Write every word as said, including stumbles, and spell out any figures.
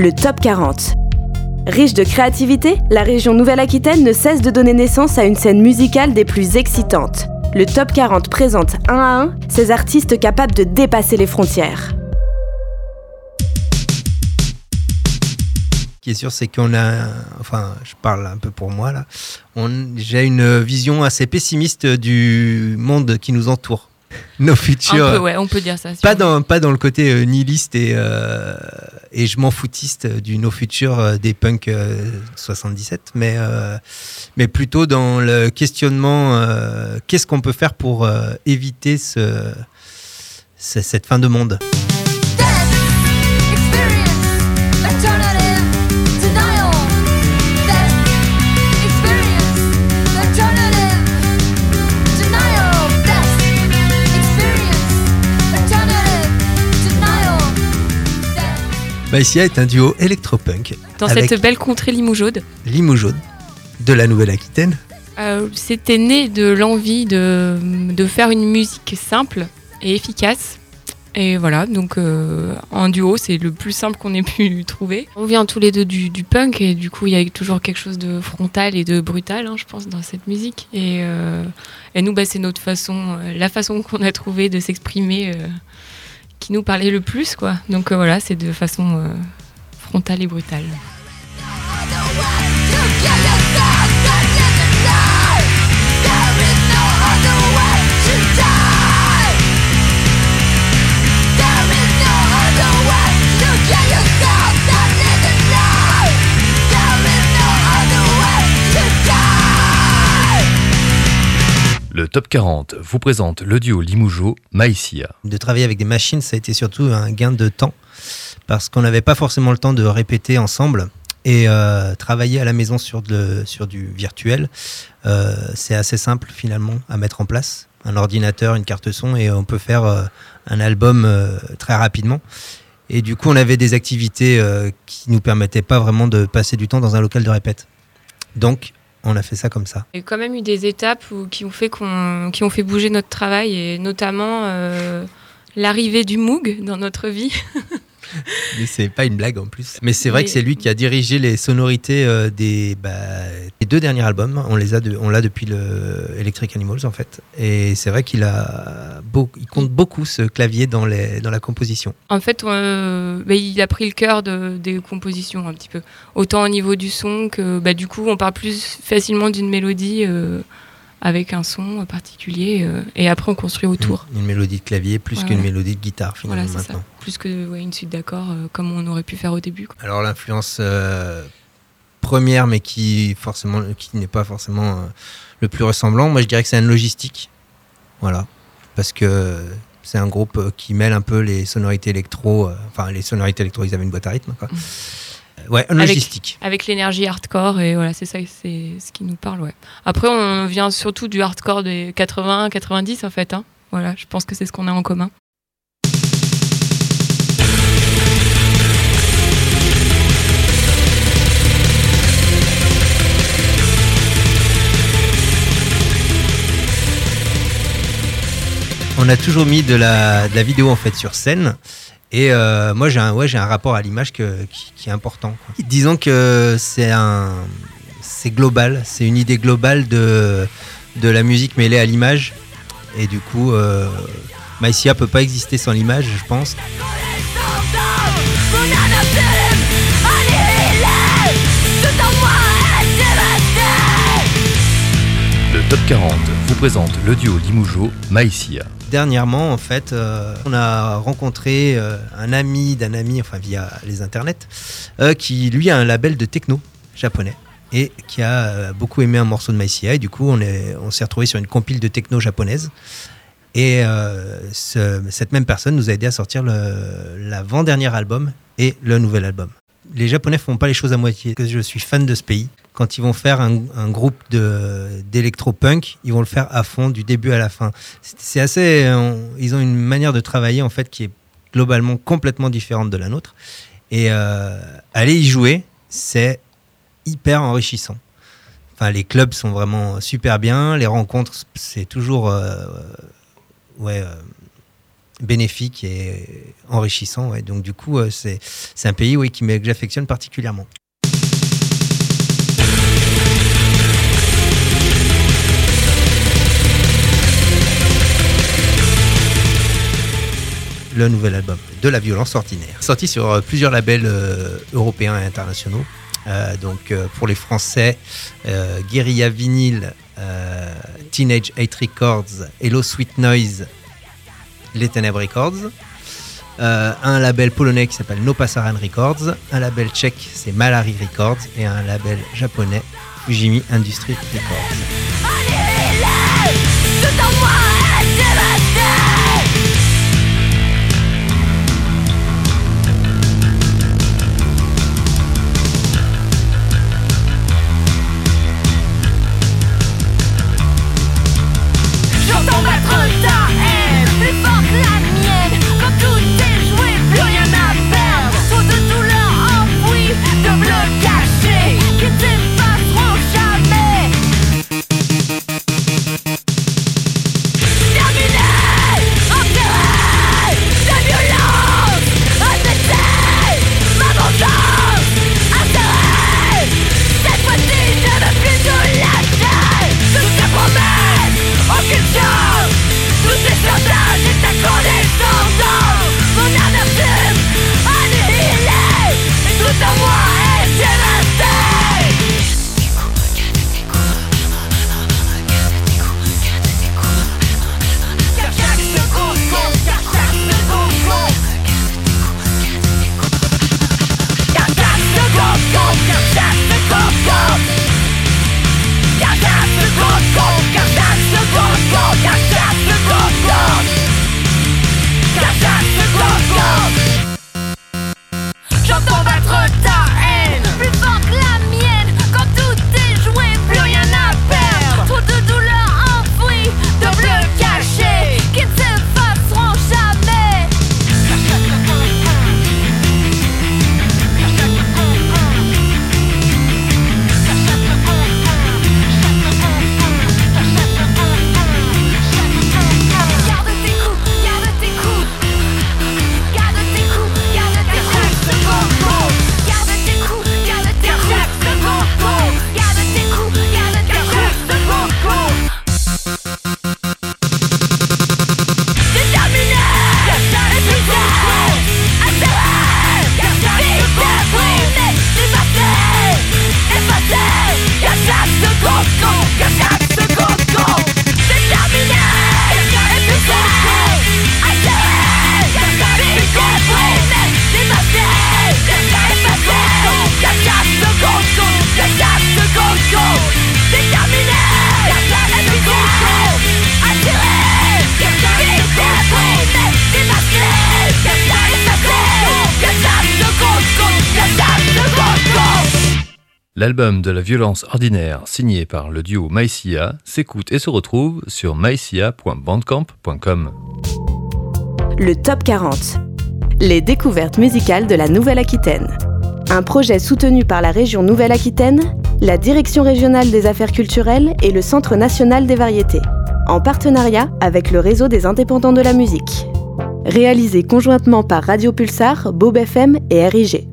le top quarante. Riche de créativité, la région Nouvelle-Aquitaine ne cesse de donner naissance à une scène musicale des plus excitantes. Le top quarante présente un à un ces artistes capables de dépasser les frontières. Ce qui est sûr, c'est qu'on a, enfin, je parle un peu pour moi là, on, j'ai une vision assez pessimiste du monde qui nous entoure. Nos futurs. Un peu, ouais, on peut dire ça. Pas dans, pas dans le côté euh, nihiliste et, euh, et je m'en foutiste du No Future euh, des punks euh, soixante-dix-sept, mais, euh, mais plutôt dans le questionnement euh, qu'est-ce qu'on peut faire pour euh, éviter ce, ce, cette fin de monde. Myciaa est un duo electropunk. Dans cette belle contrée limougeaude. Limougeaude, de la Nouvelle-Aquitaine. Euh, c'était né de l'envie de, de faire une musique simple et efficace. Et voilà, donc euh, un duo, c'est le plus simple qu'on ait pu trouver. On vient tous les deux du, du punk et du coup, il y a toujours quelque chose de frontal et de brutal, hein, je pense, dans cette musique. Et, euh, et nous, bah, c'est notre façon, la façon qu'on a trouvée de s'exprimer... Euh, qui nous parlait le plus, quoi. Donc euh, voilà, c'est de façon euh, frontale et brutale. Le top quarante vous présente le duo Limougeau, Myciaa. De travailler avec des machines, ça a été surtout un gain de temps parce qu'on n'avait pas forcément le temps de répéter ensemble et euh, travailler à la maison sur, de, sur du virtuel, euh, c'est assez simple finalement à mettre en place. Un ordinateur, une carte son et on peut faire euh, un album euh, très rapidement. Et du coup, on avait des activités euh, qui ne nous permettaient pas vraiment de passer du temps dans un local de répète. Donc, on a fait ça comme ça. Il y a quand même eu des étapes où, qui, ont fait qu'on, qui ont fait bouger notre travail, et notamment euh, l'arrivée du Moog dans notre vie. Mais c'est pas une blague en plus. Mais c'est vrai et... que c'est lui qui a dirigé les sonorités euh, des, bah, des deux derniers albums. On, les a de, on l'a depuis le Electric Animals en fait. Et c'est vrai qu'il a beau, il compte beaucoup ce clavier dans, les, dans la composition. En fait, euh, bah, il a pris le cœur de, des compositions un petit peu. Autant au niveau du son que bah, du coup on parle plus facilement d'une mélodie euh, avec un son particulier euh, et après on construit autour. Une mélodie de clavier plus voilà. qu'une mélodie de guitare finalement voilà, maintenant. Ça. Plus que ouais, une suite d'accords euh, comme on aurait pu faire au début. Quoi. Alors l'influence euh, première mais qui forcément qui n'est pas forcément euh, le plus ressemblant, moi je dirais que c'est une logistique. Voilà, parce que c'est un groupe qui mêle un peu les sonorités électro, euh, enfin les sonorités électro, ils avaient une boîte à rythme quoi. Mmh. Ouais, en logistique. Avec, avec l'énergie hardcore, et voilà, c'est ça, c'est ce qui nous parle, ouais. Après, on vient surtout du hardcore des quatre-vingts quatre-vingt-dix, en fait, hein. Voilà, je pense que c'est ce qu'on a en commun. On a toujours mis de la, de la vidéo, en fait, sur scène. Et euh, moi, j'ai un, ouais, j'ai un rapport à l'image que, qui, qui est important. Quoi. Disons que c'est, un, c'est global, c'est une idée globale de, de la musique mêlée à l'image. Et du coup, euh, Myciaa peut pas exister sans l'image, je pense. Le top quarante vous présente le duo Limougeau, Myciaa. Dernièrement, en fait, euh, on a rencontré euh, un ami d'un ami, enfin via les internets, euh, qui lui a un label de techno japonais et qui a euh, beaucoup aimé un morceau de Myciaa. Et du coup, on, est, on s'est retrouvé sur une compile de techno japonaise. Et euh, ce, cette même personne nous a aidé à sortir le, l'avant-dernier album et le nouvel album. Les Japonais font pas les choses à moitié. Je suis fan de ce pays. Quand ils vont faire un, un groupe de, d'électropunk, ils vont le faire à fond, du début à la fin. C'est, c'est assez. On, ils ont une manière de travailler en fait qui est globalement complètement différente de la nôtre. Et euh, aller y jouer, c'est hyper enrichissant. Enfin, les clubs sont vraiment super bien. Les rencontres, c'est toujours euh, ouais. Euh, bénéfique et enrichissant. Ouais. Donc du coup, euh, c'est, c'est un pays oui, qui me, que j'affectionne particulièrement. Le nouvel album de La Violence Ordinaire, sorti sur plusieurs labels euh, européens et internationaux. Euh, donc euh, pour les Français, euh, Guérilla Vinyl, euh, Teenage Hate Records, Hello Sweet Noise, Les Ténèbres Records, euh, un label polonais qui s'appelle No Passaran Records, un label tchèque c'est Malari Records et un label japonais Fujimi Industries Records. L'album de La Violence Ordinaire, signé par le duo Myciaa, s'écoute et se retrouve sur myciaa point bandcamp point com. Le Top quarante. Les découvertes musicales de la Nouvelle-Aquitaine. Un projet soutenu par la région Nouvelle-Aquitaine, la Direction régionale des affaires culturelles et le Centre national des variétés, en partenariat avec le réseau des indépendants de la musique. Réalisé conjointement par Radio Pulsar, Bob F M et R I G.